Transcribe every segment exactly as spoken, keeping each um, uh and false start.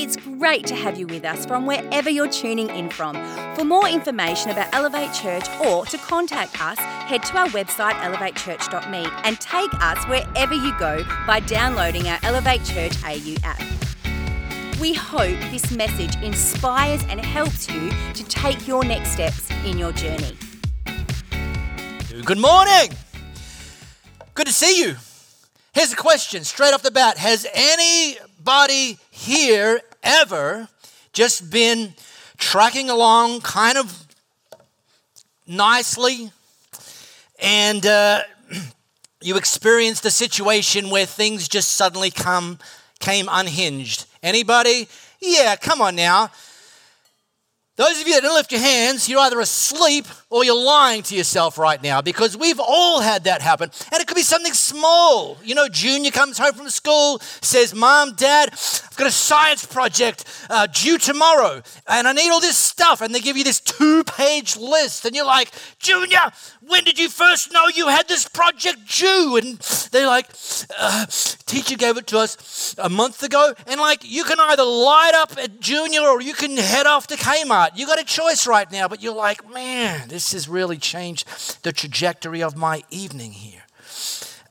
It's great to have you with us from wherever you're tuning in from. For more information about Elevate Church or to contact us, head to our website elevate church dot me and take us wherever you go by downloading our Elevate Church A U app. We hope this message inspires and helps you to take your next steps in your journey. Good morning. Good to see you. Here's a question straight off the bat. Has anybody here ever just been tracking along kind of nicely and uh, you experienced a situation where things just suddenly come came unhinged? Anybody? Yeah, come on now. Those of you that don't lift your hands, you're either asleep or you're lying to yourself right now, because we've all had that happen. And it could be something small. You know, Junior comes home from school, says, "Mom, Dad, I've got a science project uh, due tomorrow and I need all this stuff." And they give you this two-page list and you're like, "Junior, when did you first know you had this project due?" And they're like, uh, "Teacher gave it to us a month ago." And like, you can either light up at Junior or you can head off to Kmart. You got a choice right now, but you're like, "Man, this has really changed the trajectory of my evening here."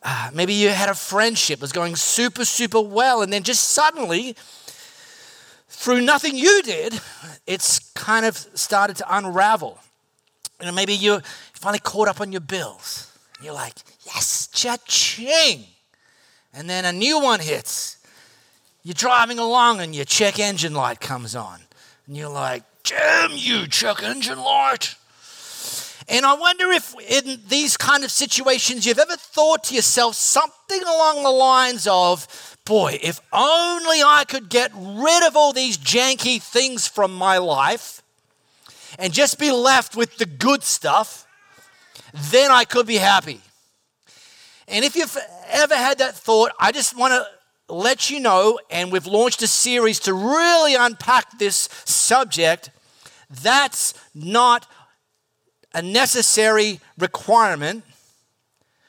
Uh, maybe you had a friendship that was going super, super well, and then just suddenly, through nothing you did, it's kind of started to unravel. You know, maybe you finally caught up on your bills. You're like, "Yes, cha-ching." And then a new one hits. You're driving along and your check engine light comes on. And you're like, "Damn you, check engine light." And I wonder if in these kind of situations you've ever thought to yourself something along the lines of, "Boy, if only I could get rid of all these janky things from my life and just be left with the good stuff, then I could be happy." And if you've ever had that thought, I just want to let you know, and we've launched a series to really unpack this subject, that's not a necessary requirement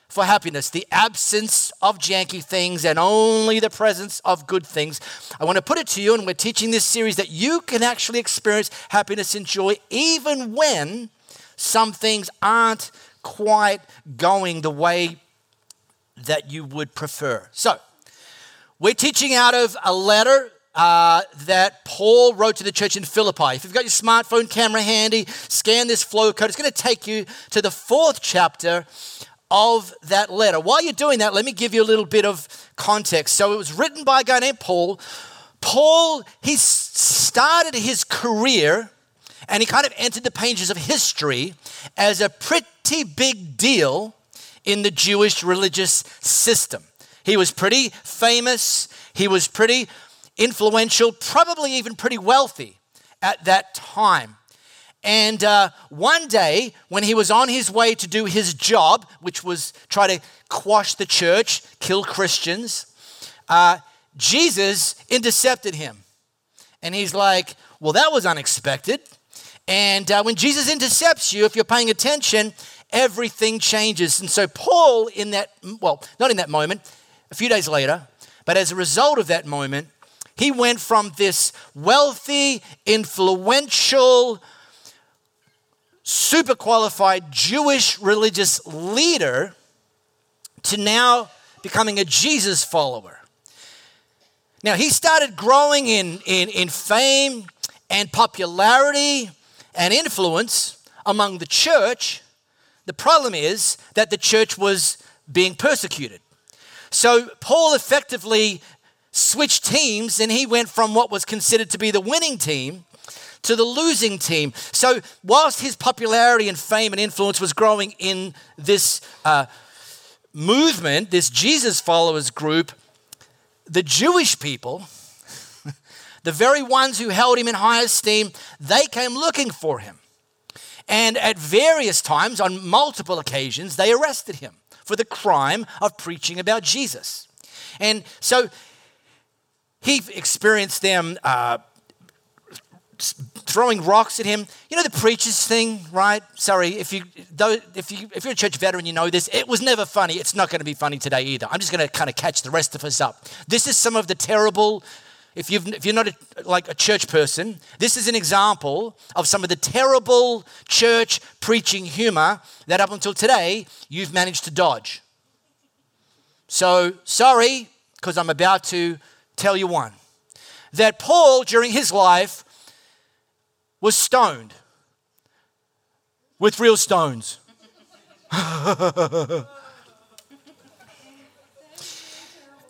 for happiness, the absence of janky things and only the presence of good things. I want to put it to you, and we're teaching this series, that you can actually experience happiness and joy even when some things aren't quite going the way that you would prefer. So, we're teaching out of a letter Uh, that Paul wrote to the church in Philippi. If you've got your smartphone camera handy, scan this flow code. It's going to take you to the fourth chapter of that letter. While you're doing that, let me give you a little bit of context. So it was written by a guy named Paul. Paul, he started his career and he kind of entered the pages of history as a pretty big deal in the Jewish religious system. He was pretty famous. He was pretty influential, probably even pretty wealthy at that time. And uh, one day when he was on his way to do his job, which was try to quash the church, kill Christians, uh, Jesus intercepted him. And he's like, "Well, that was unexpected." And uh, when Jesus intercepts you, if you're paying attention, everything changes. And so Paul in that, well, not in that moment, a few days later, but as a result of that moment, he went from this wealthy, influential, super qualified Jewish religious leader to now becoming a Jesus follower. Now, he started growing in, in, in fame and popularity and influence among the church. The problem is that the church was being persecuted. So Paul effectively switched teams, and he went from what was considered to be the winning team to the losing team. So whilst his popularity and fame and influence was growing in this uh, movement, this Jesus followers group, the Jewish people, the very ones who held him in high esteem, they came looking for him. And at various times, on multiple occasions, they arrested him for the crime of preaching about Jesus. And so he experienced them uh, throwing rocks at him. You know the preacher's thing, right? Sorry, if you though, if you if you're a church veteran, you know this. It was never funny. It's not going to be funny today either. I'm just going to kind of catch the rest of us up. This is some of the terrible If, you've, if you're not a, like a church person, this is an example of some of the terrible church preaching humor that up until today, you've managed to dodge. So sorry, because I'm about to tell you one. That Paul, during his life, was stoned with real stones. Oh,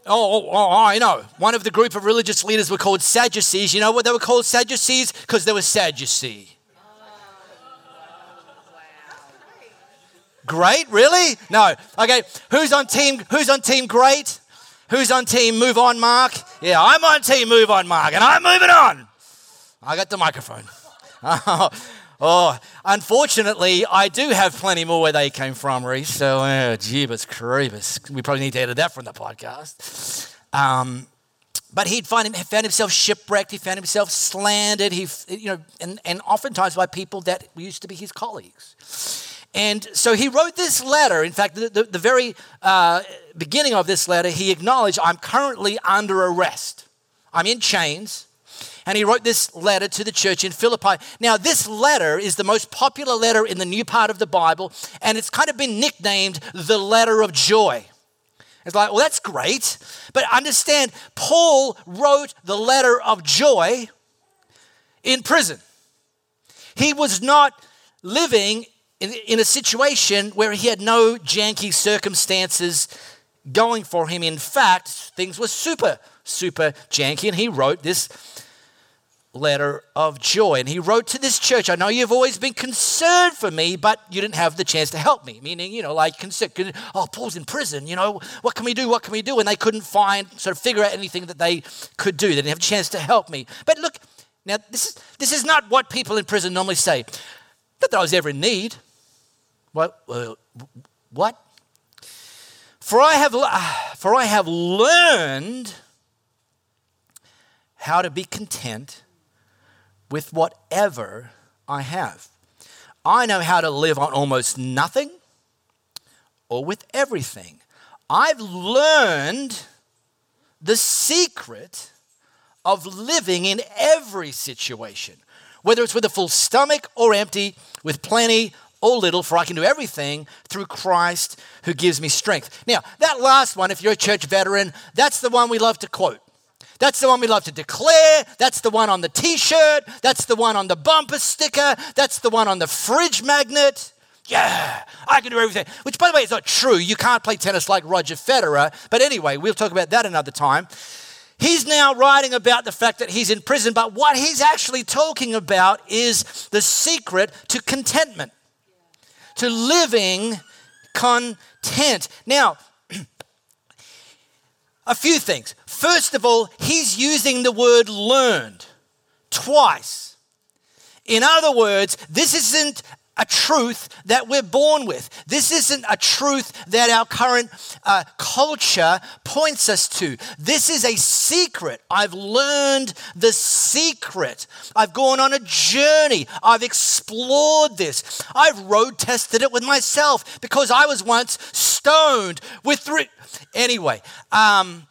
oh, oh, I know. One of the group of religious leaders were called Sadducees. You know what they were called Sadducees? Because they were Sadducee. Oh, wow. Great, really? No. Okay. Who's on team? Who's on team? Great. Who's on team? Move on, Mark. Yeah, I'm on team. Move on, Mark, and I'm moving on. I got the microphone. Oh, oh. Unfortunately, I do have plenty more where they came from, Reese. So, oh, jeebus creepers. We probably need to edit that from the podcast. Um, but he'd find him, he found himself shipwrecked. He found himself slandered. He, you know, and, and oftentimes by people that used to be his colleagues. And so he wrote this letter. In fact, the, the, the very uh, beginning of this letter, he acknowledged, I'm currently under arrest. I'm in chains. And he wrote this letter to the church in Philippi. Now, this letter is the most popular letter in the new part of the Bible, and it's kind of been nicknamed the letter of joy. It's like, well, that's great. But understand, Paul wrote the letter of joy in prison. He was not living in, in a situation where he had no janky circumstances going for him. In fact, things were super, super janky, and he wrote this letter of joy. And he wrote to this church, I know you've always been concerned for me, but you didn't have the chance to help me. Meaning, you know, like, concern, oh, Paul's in prison, you know, what can we do? What can we do? And they couldn't find, sort of figure out anything that they could do. They didn't have a chance to help me. But look, now this is this is not what people in prison normally say. Not that I was ever in need. What? Uh, what? For I have, uh, for I have learned how to be content with whatever I have. I know how to live on almost nothing or with everything. I've learned the secret of living in every situation, whether it's with a full stomach or empty, with plenty or little, for I can do everything through Christ who gives me strength. Now, that last one, if you're a church veteran, that's the one we love to quote. That's the one we love to declare. That's the one on the T-shirt. That's the one on the bumper sticker. That's the one on the fridge magnet. Yeah, I can do everything. Which, by the way, is not true. You can't play tennis like Roger Federer. But anyway, we'll talk about that another time. He's now writing about the fact that he's in prison. But what he's actually talking about is the secret to contentment, to living content. Now, a few things. First of all, he's using the word learned twice. In other words, this isn't a truth that we're born with. This isn't a truth that our current uh, culture points us to. This is a secret. I've learned the secret. I've gone on a journey. I've explored this. I've road tested it with myself because I was once stoned with... Th- anyway, um...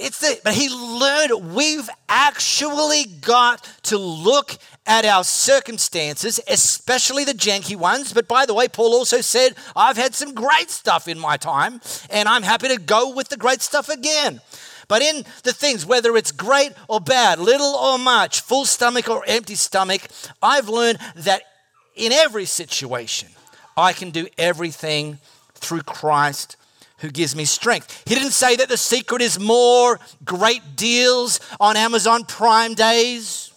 It's the, but he learned, we've actually got to look at our circumstances, especially the janky ones. But by the way, Paul also said, I've had some great stuff in my time, and I'm happy to go with the great stuff again. But in the things, whether it's great or bad, little or much, full stomach or empty stomach, I've learned that in every situation, I can do everything through Christ who gives me strength. He didn't say that the secret is more great deals on Amazon Prime days.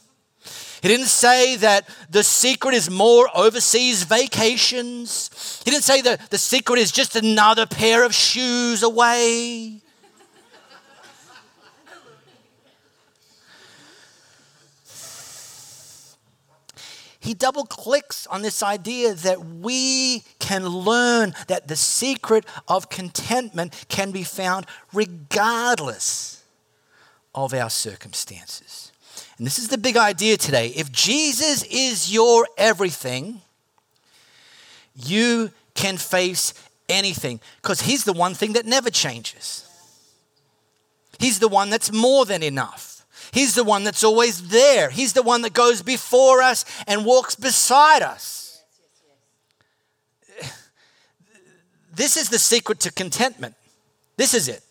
He didn't say that the secret is more overseas vacations. He didn't say that the secret is just another pair of shoes away. He double clicks on this idea that we can learn that the secret of contentment can be found regardless of our circumstances. And this is the big idea today. If Jesus is your everything, you can face anything because he's the one thing that never changes. He's the one that's more than enough. He's the one that's always there. He's the one that goes before us and walks beside us. Yes, yes, yes. This is the secret to contentment. This is it.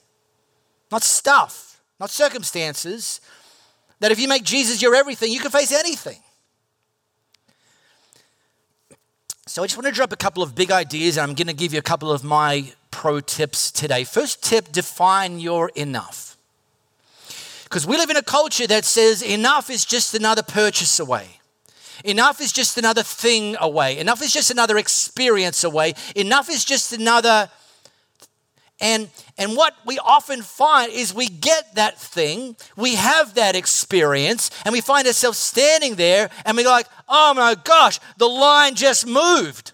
Not stuff, not circumstances. That if you make Jesus your everything, you can face anything. So I just want to drop a couple of big ideas, and I'm going to give you a couple of my pro tips today. First tip, define your enough. Because we live in a culture that says enough is just another purchase away. Enough is just another thing away. Enough is just another experience away. Enough is just another... And and what we often find is we get that thing, we have that experience, and we find ourselves standing there and we're like, oh my gosh, the line just moved.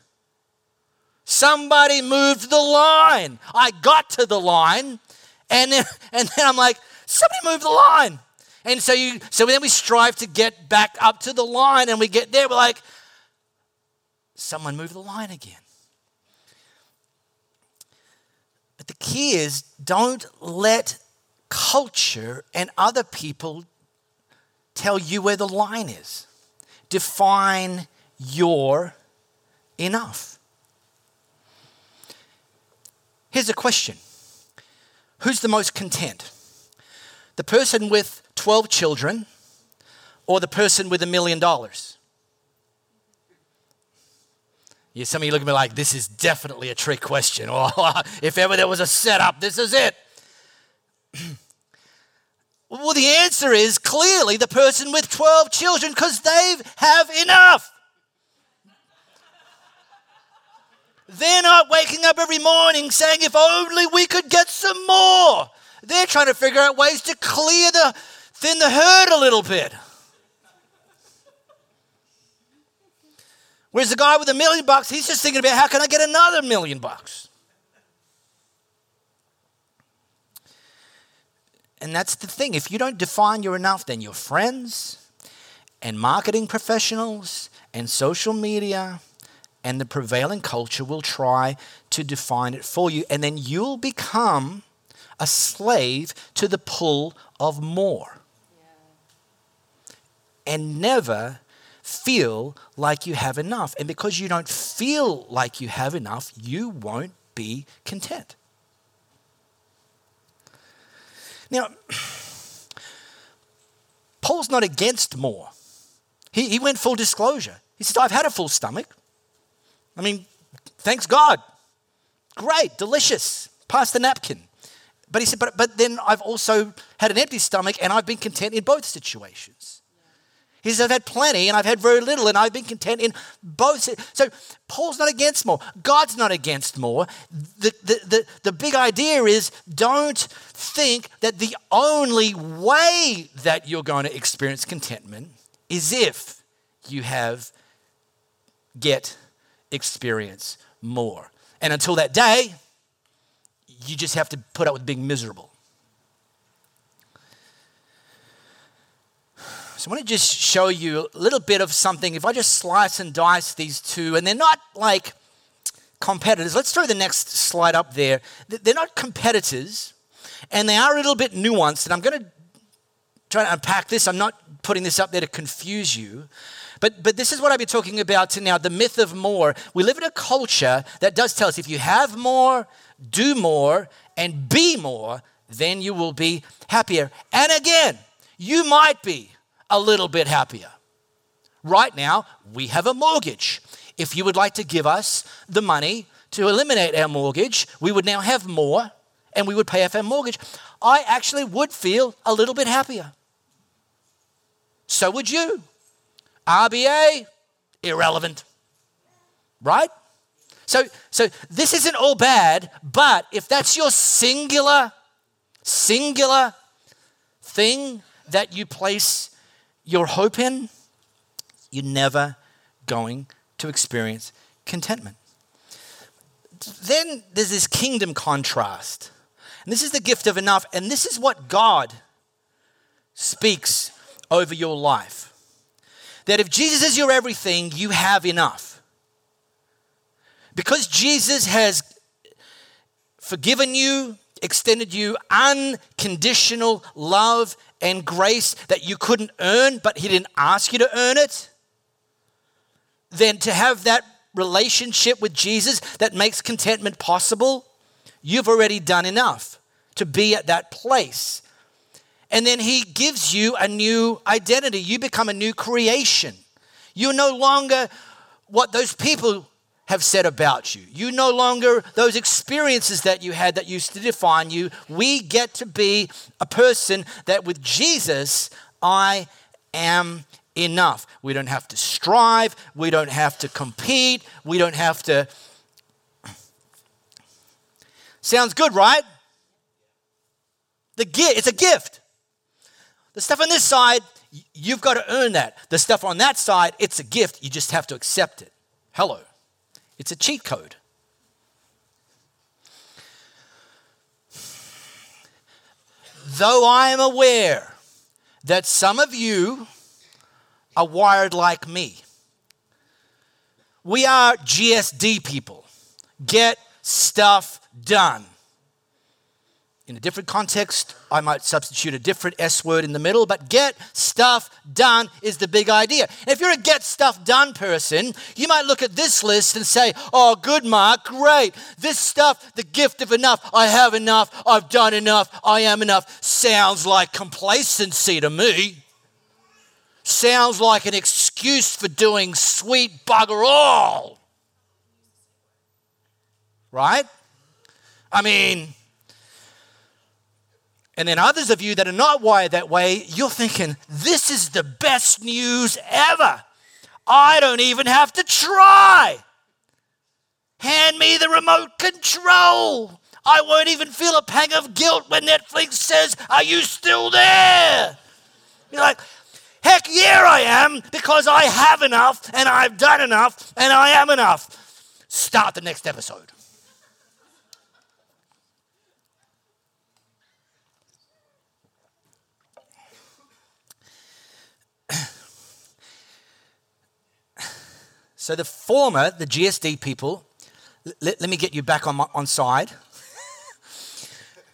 Somebody moved the line. I got to the line, and then, and then I'm like, somebody moved the line. And so you so then we strive to get back up to the line, and we get there, we're like, someone moved the line again. The key is, don't let culture and other people tell you where the line is. Define your enough. Here's a question. Who's the most content? The person with twelve children or the person with a million dollars? Yeah, some of you look at me like, this is definitely a trick question. Or if ever there was a setup, this is it. Well, the answer is clearly the person with twelve children, because they have enough. They're not waking up every morning saying, if only we could get some more. They're trying to figure out ways to clear the, thin the herd a little bit. Whereas the guy with a million bucks, he's just thinking about how can I get another million bucks? And that's the thing. If you don't define your enough, then your friends and marketing professionals and social media and the prevailing culture will try to define it for you. And then you'll become a slave to the pull of more. Yeah. And never... feel like you have enough. And because you don't feel like you have enough, you won't be content. Now, Paul's not against more. He, he went full disclosure. He said, I've had a full stomach. I mean, thanks God. Great, delicious. Pass the napkin. But he said, but, but then I've also had an empty stomach and I've been content in both situations. He says, I've had plenty and I've had very little and I've been content in both. So Paul's not against more. God's not against more. The, the, the, the big idea is, don't think that the only way that you're going to experience contentment is if you have get experience more. And until that day, you just have to put up with being miserable. So I want to just show you a little bit of something. If I just slice and dice these two, and they're not like competitors. Let's throw the next slide up there. They're not competitors, and they are a little bit nuanced. And I'm going to try to unpack this. I'm not putting this up there to confuse you. But, but this is what I've been talking about to now, the myth of more. We live in a culture that does tell us if you have more, do more, and be more, then you will be happier. And again, you might be a little bit happier. Right now, we have a mortgage. If you would like to give us the money to eliminate our mortgage, we would now have more and we would pay off our mortgage. I actually would feel a little bit happier. So would you. R B A, irrelevant. Right? So, so this isn't all bad, but if that's your singular, singular thing that you place your hope in, you're never going to experience contentment. Then there's this kingdom contrast. And this is the gift of enough. And this is what God speaks over your life. That if Jesus is your everything, you have enough. Because Jesus has forgiven you, extended you unconditional love and grace that you couldn't earn, but he didn't ask you to earn it, then to have that relationship with Jesus that makes contentment possible, you've already done enough to be at that place. And then he gives you a new identity. You become a new creation. You're no longer what those people have said about you. You no longer, those experiences that you had that used to define you, we get to be a person that with Jesus, I am enough. We don't have to strive. We don't have to compete. We don't have to. Sounds good, right? The gift, it's a gift. The stuff on this side, you've got to earn that. The stuff on that side, it's a gift. You just have to accept it. Hello. It's a cheat code. Though I am aware that some of you are wired like me. We are G S D people. Get stuff done. In a different context, I might substitute a different S word in the middle, but get stuff done is the big idea. And if you're a get stuff done person, you might look at this list and say, oh, good, Mark, great. This stuff, the gift of enough, I have enough, I've done enough, I am enough, sounds like complacency to me. Sounds like an excuse for doing sweet bugger all. Right? I mean... And then others of you that are not wired that way, you're thinking, this is the best news ever. I don't even have to try. Hand me the remote control. I won't even feel a pang of guilt when Netflix says, are you still there? You're like, heck yeah I am, because I have enough and I've done enough and I am enough. Start the next episode. So the former, the G S D people, let, let me get you back on my, on side.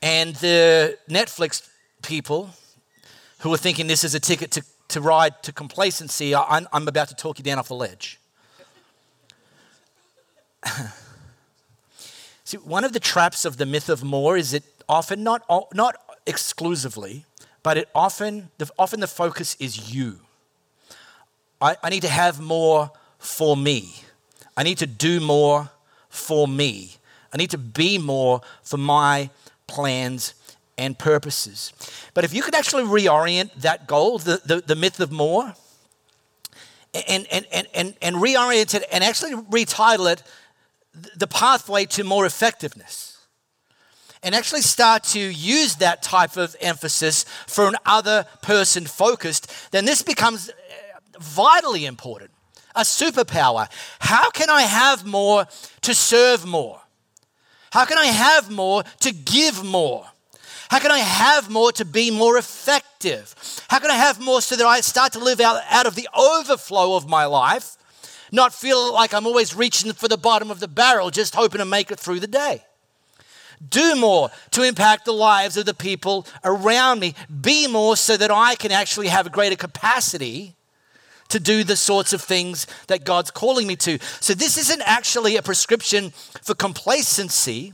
And the Netflix people who are thinking this is a ticket to, to ride to complacency, I'm, I'm about to talk you down off the ledge. See, one of the traps of the myth of more is it often, not, not exclusively, but it often, the, often the focus is you. I, I need to have more for me. I need to do more for me. I need to be more for my plans and purposes. But if you could actually reorient that goal, the, the, the myth of more, and, and, and, and, and reorient it and actually retitle it, the pathway to more effectiveness. And actually start to use that type of emphasis for an other person focused, then this becomes vitally important. A superpower. How can I have more to serve more? How can I have more to give more? How can I have more to be more effective? How can I have more so that I start to live out, out of the overflow of my life, not feel like I'm always reaching for the bottom of the barrel, just hoping to make it through the day? Do more to impact the lives of the people around me. Be more so that I can actually have a greater capacity to do the sorts of things that God's calling me to. So this isn't actually a prescription for complacency.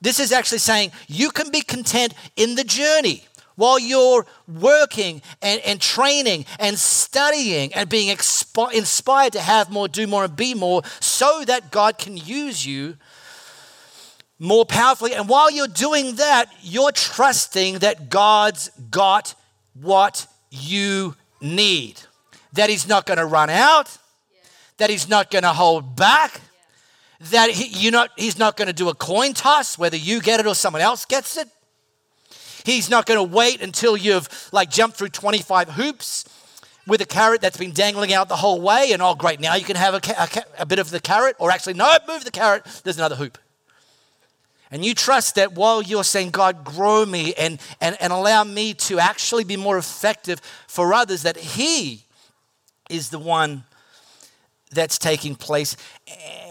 This is actually saying you can be content in the journey while you're working and, and training and studying and being expi- inspired to have more, do more, and be more so that God can use you more powerfully. And while you're doing that, you're trusting that God's got what you need. That he's not going to run out, yeah. That he's not going to hold back, yeah. That he, you're not, he's not going to do a coin toss, whether you get it or someone else gets it. He's not going to wait until you've like jumped through twenty-five hoops with a carrot that's been dangling out the whole way and oh great, now you can have a, ca- a, ca- a bit of the carrot or actually no, move the carrot, there's another hoop. And you trust that while you're saying, God, grow me and, and, and allow me to actually be more effective for others, that he is the one that's taking place.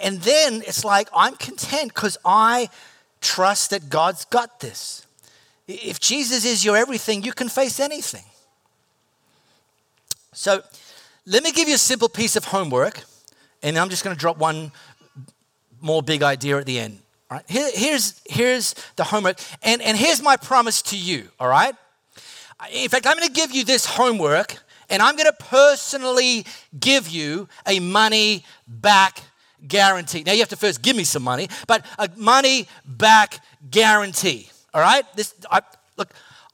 And then it's like, I'm content because I Trust that God's got this. If Jesus is your everything, you can face anything. So let me give you a simple piece of homework, and I'm just going to drop one more big idea at the end. All right? Here, here's, here's the homework, and, and here's my promise to you, all right? In fact, I'm going to give you this homework, and I'm going to personally give you a money back guarantee. Now, you have to first give me some money, but a money back guarantee, all right? This, I, look,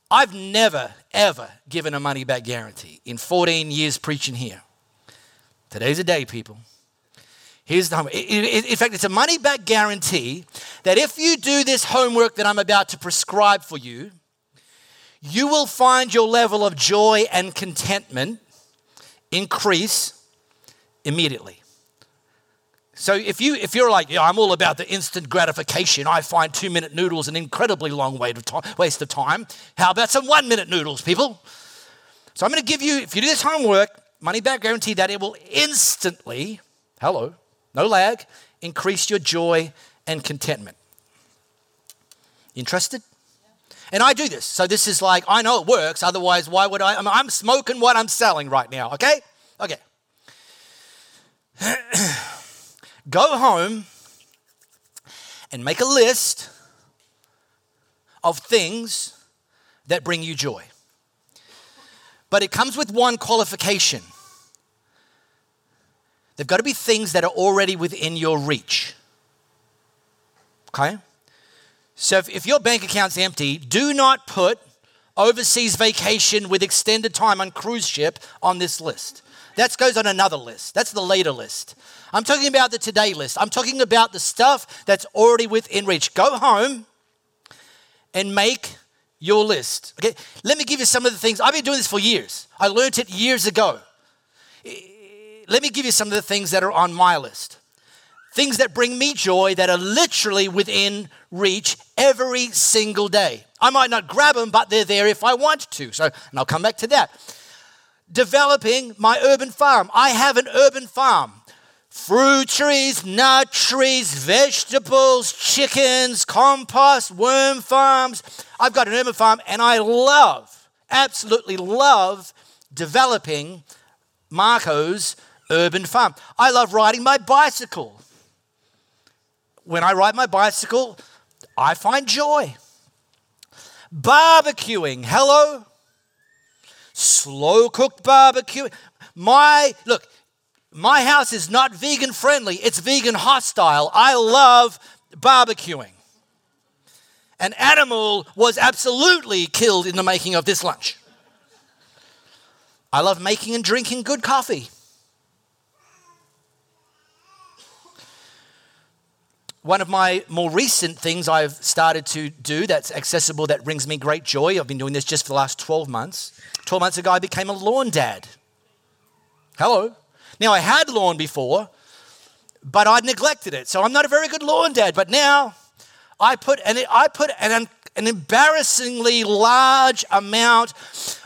I've never, ever given a money back guarantee in fourteen years preaching here. Today's the day, people. Here's the homework. In fact, it's a money back guarantee that if you do this homework that I'm about to prescribe for you, you will find your level of joy and contentment increase immediately. So if, you, if you're like, yeah, I'm all about the instant gratification, I find two-minute noodles an incredibly long waste of time, how about some one-minute noodles, people? So I'm going to give you, if you do this homework, money back guarantee that it will instantly, hello, no lag, increase your joy and contentment. Interested? And I do this. So this is like, I know it works. Otherwise, why would I? I'm, I'm smoking what I'm selling right now, okay? Okay. Go home and make a list of things that bring you joy. But it comes with one qualification. They've got to be things that are already within your reach. Okay? So if, if your bank account's empty, do not put overseas vacation with extended time on cruise ship on this list. That goes on another list. That's the later list. I'm talking about the today list. I'm talking about the stuff that's already within reach. Go home and make your list. Okay, let me give you some of the things. I've been doing this for years. I learned it years ago. Let me give you some of the things that are on my list. Things that bring me joy that are literally within reach every single day. I might not grab them, but they're there if I want to. So, and I'll come back to that. Developing my urban farm. I have an urban farm. Fruit trees, nut trees, vegetables, chickens, compost, worm farms. I've got an urban farm and I love, absolutely love developing Marco's urban farm. I love riding my bicycle. When I ride my bicycle, I find joy. Barbecuing, hello. Slow cooked barbecue. My, look, my house is not vegan friendly. It's vegan hostile. I love barbecuing. An animal was absolutely killed in the making of this lunch. I love making and drinking good coffee. One of my more recent things I've started to do that's accessible, that brings me great joy, I've been doing this just for the last twelve months. twelve months ago, I became a lawn dad. Hello. Now, I had lawn before, but I'd neglected it. So I'm not a very good lawn dad. But now I put an, I put an, an embarrassingly large amount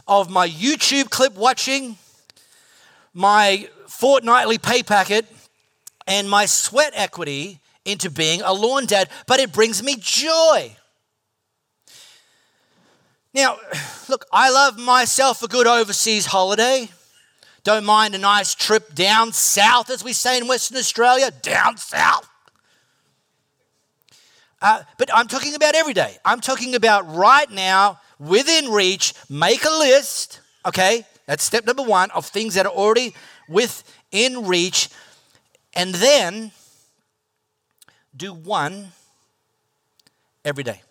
of my YouTube clip watching, my fortnightly pay packet, and my sweat equity into being a lawn dad, but it brings me joy. Now, look, I love myself a good overseas holiday. Don't mind a nice trip down south, as we say in Western Australia, down south. Uh, but I'm talking about every day. I'm talking about right now, within reach, make a list, okay? That's step number one, of things that are already within reach. And then do one every day.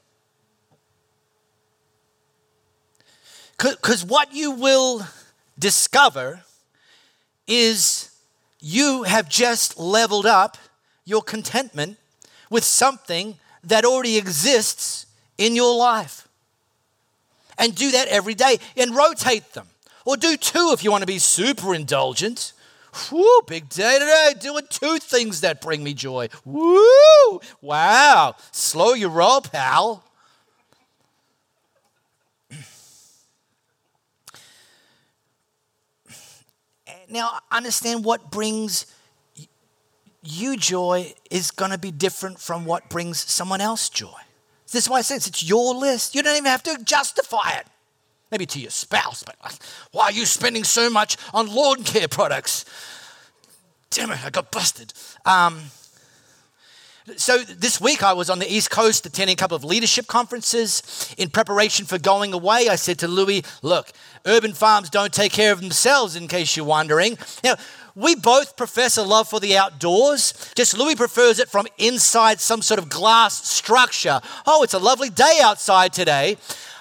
Because what you will discover is you have just leveled up your contentment with something that already exists in your life. And do that every day and rotate them. Or do two if you want to be super indulgent. Whoo, big day today, doing two things that bring me joy. Woo, wow, slow your roll, pal. Now, understand what brings you joy is going to be different from what brings someone else joy. Does this make sense? It's your list. You don't even have to justify it. Maybe to your spouse, but why are you spending so much on lawn care products? Damn it, I got busted. Um, so this week I was on the East Coast attending a couple of leadership conferences. In preparation for going away, I said to Louis, look, urban farms don't take care of themselves, in case you're wondering. Now, we both profess a love for the outdoors. Just Louis prefers it from inside some sort of glass structure. Oh, it's a lovely day outside today.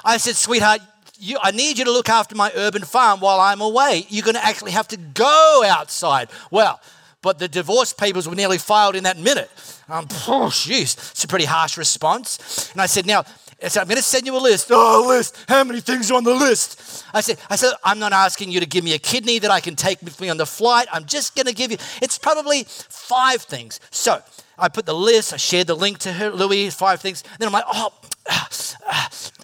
I said, sweetheart, you, I need you to look after my urban farm while I'm away. You're going to actually have to go outside. Well, but the divorce papers were nearly filed in that minute. Um, oh, jeez. It's a pretty harsh response. And I said, now, I said, I'm going to send you a list. Oh, a list. How many things are on the list? I said, I said, I'm not asking you to give me a kidney that I can take with me on the flight. I'm just going to give you, it's probably five things. So I put the list, I shared the link to her, Louis, five things. Then I'm like, oh,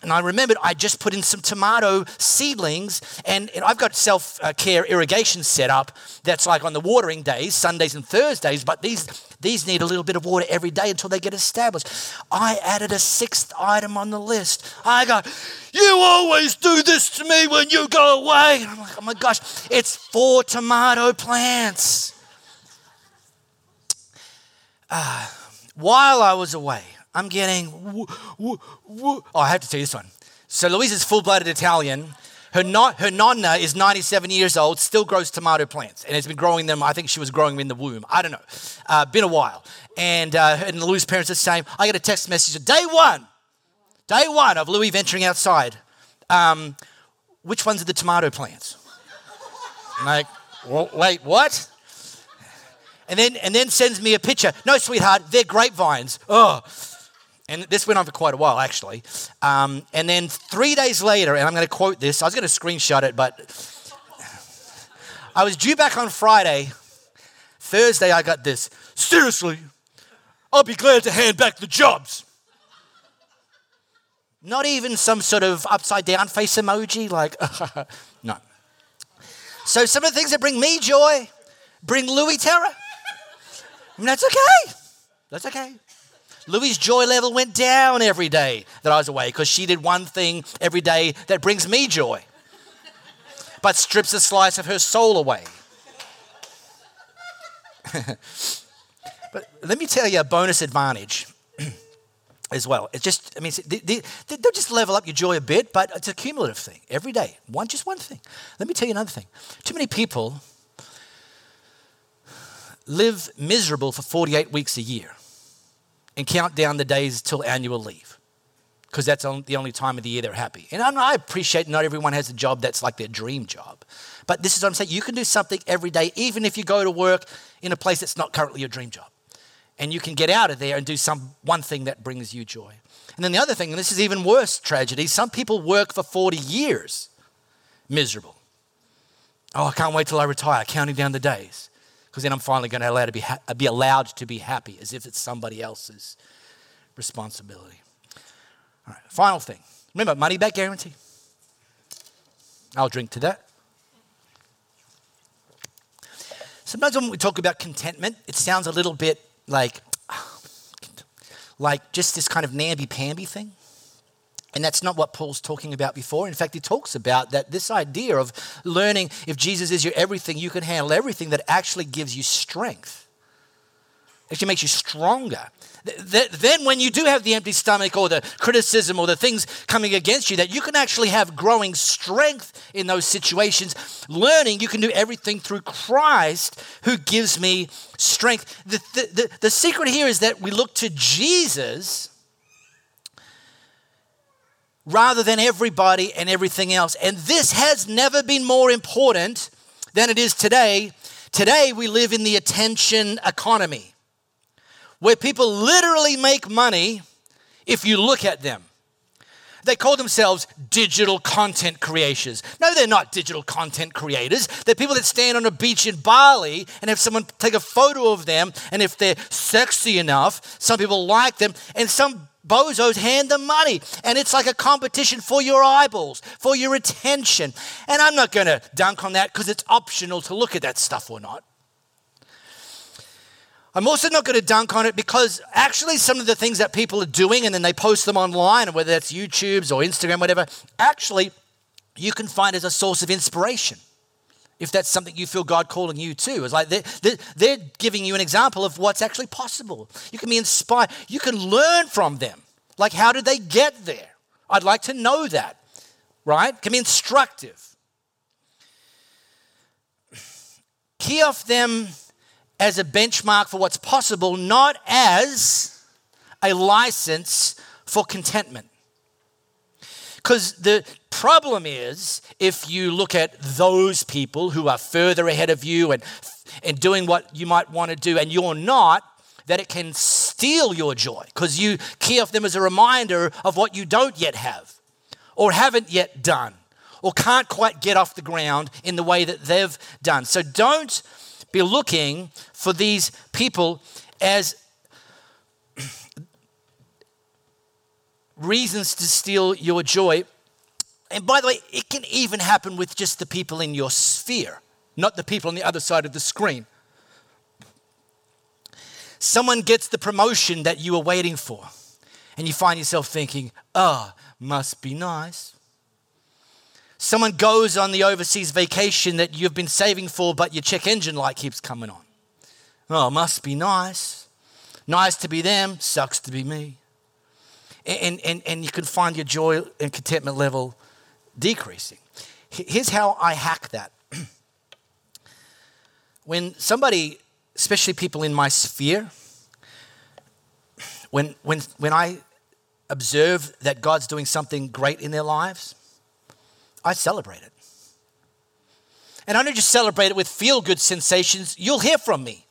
and I remembered I just put in some tomato seedlings, and, and I've got self-care irrigation set up that's like on the watering days, Sundays and Thursdays, but these these need a little bit of water every day until they get established. I added a sixth item on the list. I go, you always do this to me when you go away. And I'm like, oh my gosh, it's four tomato plants. Uh, while I was away, I'm getting, woo, woo, woo. Oh, I have to tell you this one. So Louise is full-blooded Italian. Her, not, her nonna is ninety-seven years old, still grows tomato plants, and has been growing them. I think she was growing them in the womb. I don't know. Uh, been a while. And, uh, and Louise's parents are the same. I get a text message, day one, day one of Louis venturing outside. Um, which ones are the tomato plants? I'm like, well, wait, what? And then, and then sends me a picture. No, sweetheart, they're grapevines. Oh. And this went on for quite a while, actually. Um, and then three days later, and I'm going to quote this. I was going to screenshot it, but I was due back on Friday. Thursday, I got this. Seriously, I'll be glad to hand back the jobs. Not even some sort of upside-down face emoji, like, no. So some of the things that bring me joy bring Louis terror. I mean, that's okay. That's okay. Louis' joy level went down every day that I was away because she did one thing every day that brings me joy, but strips a slice of her soul away. But let me tell you a bonus advantage as well. It's just, I mean, they, they, they'll just level up your joy a bit, but it's a cumulative thing every day. One, just one thing. Let me tell you another thing. Too many people live miserable for forty-eight weeks a year and count down the days till annual leave, because that's the only time of the year they're happy. And I appreciate not everyone has a job that's like their dream job, but this is what I'm saying. You can do something every day, even if you go to work in a place that's not currently your dream job, and you can get out of there and do some one thing that brings you joy. And then the other thing, and this is even worse tragedy, some people work for forty years miserable. Oh, I can't wait till I retire, counting down the days, because then I'm finally going to allow to be ha- be allowed to be happy, as if it's somebody else's responsibility. All right, final thing. Remember, money back guarantee. I'll drink to that. Sometimes when we talk about contentment, it sounds a little bit like, like just this kind of namby-pamby thing. And that's not what Paul's talking about before. In fact, he talks about that this idea of learning if Jesus is your everything, you can handle everything, that actually gives you strength. It actually makes you stronger. Th- then when you do have the empty stomach or the criticism or the things coming against you, that you can actually have growing strength in those situations. Learning you can do everything through Christ who gives me strength. The, the, the, the secret here is that we look to Jesus rather than everybody and everything else. And this has never been more important than it is today. Today, we live in the attention economy, where people literally make money if you look at them. They call themselves digital content creators. No, they're not digital content creators. They're people that stand on a beach in Bali and have someone take a photo of them, and if they're sexy enough, some people like them, and some bozos hand them money, and it's like a competition for your eyeballs, for your attention. And I'm not going to dunk on that because it's optional to look at that stuff or not. I'm also not going to dunk on it because actually some of the things that people are doing and then they post them online, whether that's YouTube's or Instagram, whatever, actually you can find as a source of inspiration. If that's something you feel God calling you to, it's like they're, they're, they're giving you an example of what's actually possible. You can be inspired. You can learn from them. Like, how did they get there? I'd like to know that, right? It can be instructive. Key off them as a benchmark for what's possible, not as a license for contentment. Because the problem is, if you look at those people who are further ahead of you and and doing what you might want to do and you're not, that it can steal your joy because you key off them as a reminder of what you don't yet have or haven't yet done or can't quite get off the ground in the way that they've done. So don't be looking for these people as reasons to steal your joy. And by the way, it can even happen with just the people in your sphere, not the people on the other side of the screen. Someone gets the promotion that you were waiting for, and you find yourself thinking, oh, must be nice. Someone goes on the overseas vacation that you've been saving for, but your check engine light keeps coming on. Oh, must be nice. Nice to be them, sucks to be me. And, and, and you can find your joy and contentment level decreasing. Here's how I hack that. When somebody, especially people in my sphere, when, when, when I observe that God's doing something great in their lives, I celebrate it. And I don't just celebrate it with feel-good sensations. You'll hear from me.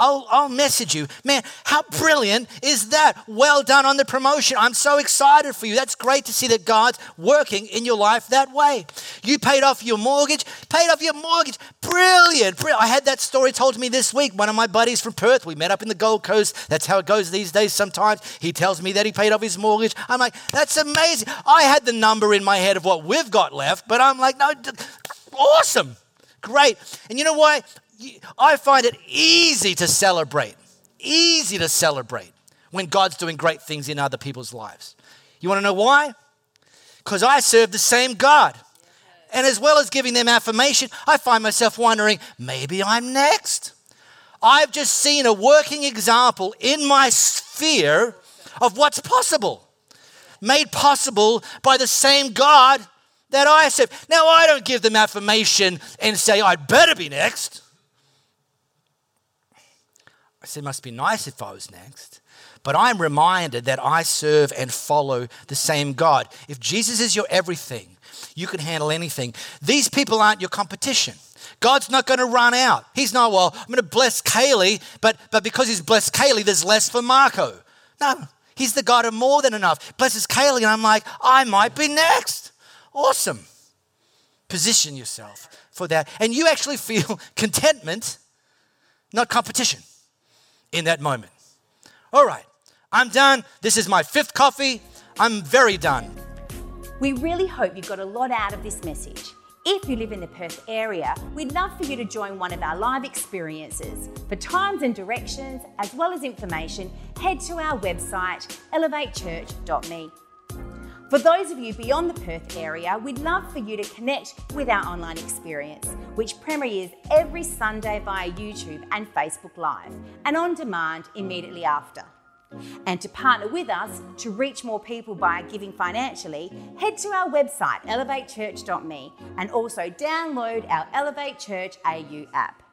I'll, I'll message you. Man, how brilliant is that? Well done on the promotion. I'm so excited for you. That's great to see that God's working in your life that way. You paid off your mortgage. Paid off your mortgage. Brilliant. Brilliant. I had that story told to me this week. One of my buddies from Perth, we met up in the Gold Coast. That's how it goes these days sometimes. He tells me that he paid off his mortgage. I'm like, that's amazing. I had the number in my head of what we've got left, but I'm like, no, awesome. Great. And you know why? I find it easy to celebrate, easy to celebrate when God's doing great things in other people's lives. You want to know why? Because I serve the same God. And as well as giving them affirmation, I find myself wondering, maybe I'm next. I've just seen a working example in my sphere of what's possible, made possible by the same God that I serve. Now, I don't give them affirmation and say, I'd better be next. I said, it must be nice if I was next. But I'm reminded that I serve and follow the same God. If Jesus is your everything, you can handle anything. These people aren't your competition. God's not going to run out. He's not, well, I'm going to bless Kaylee, but, but because he's blessed Kaylee, there's less for Marco. No, he's the God of more than enough. Blesses Kaylee, and I'm like, I might be next. Awesome. Position yourself for that. And you actually feel contentment, not competition. In that moment. All right, I'm done. This is my fifth coffee. I'm very done. We really hope you got a lot out of this message. If you live in the Perth area, we'd love for you to join one of our live experiences. For times and directions, as well as information, head to our website, elevate church dot me. For those of you beyond the Perth area, we'd love for you to connect with our online experience, which premieres every Sunday via YouTube and Facebook Live, and on demand immediately after. And to partner with us to reach more people by giving financially, head to our website, elevate church dot me, and also download our Elevate Church A U app.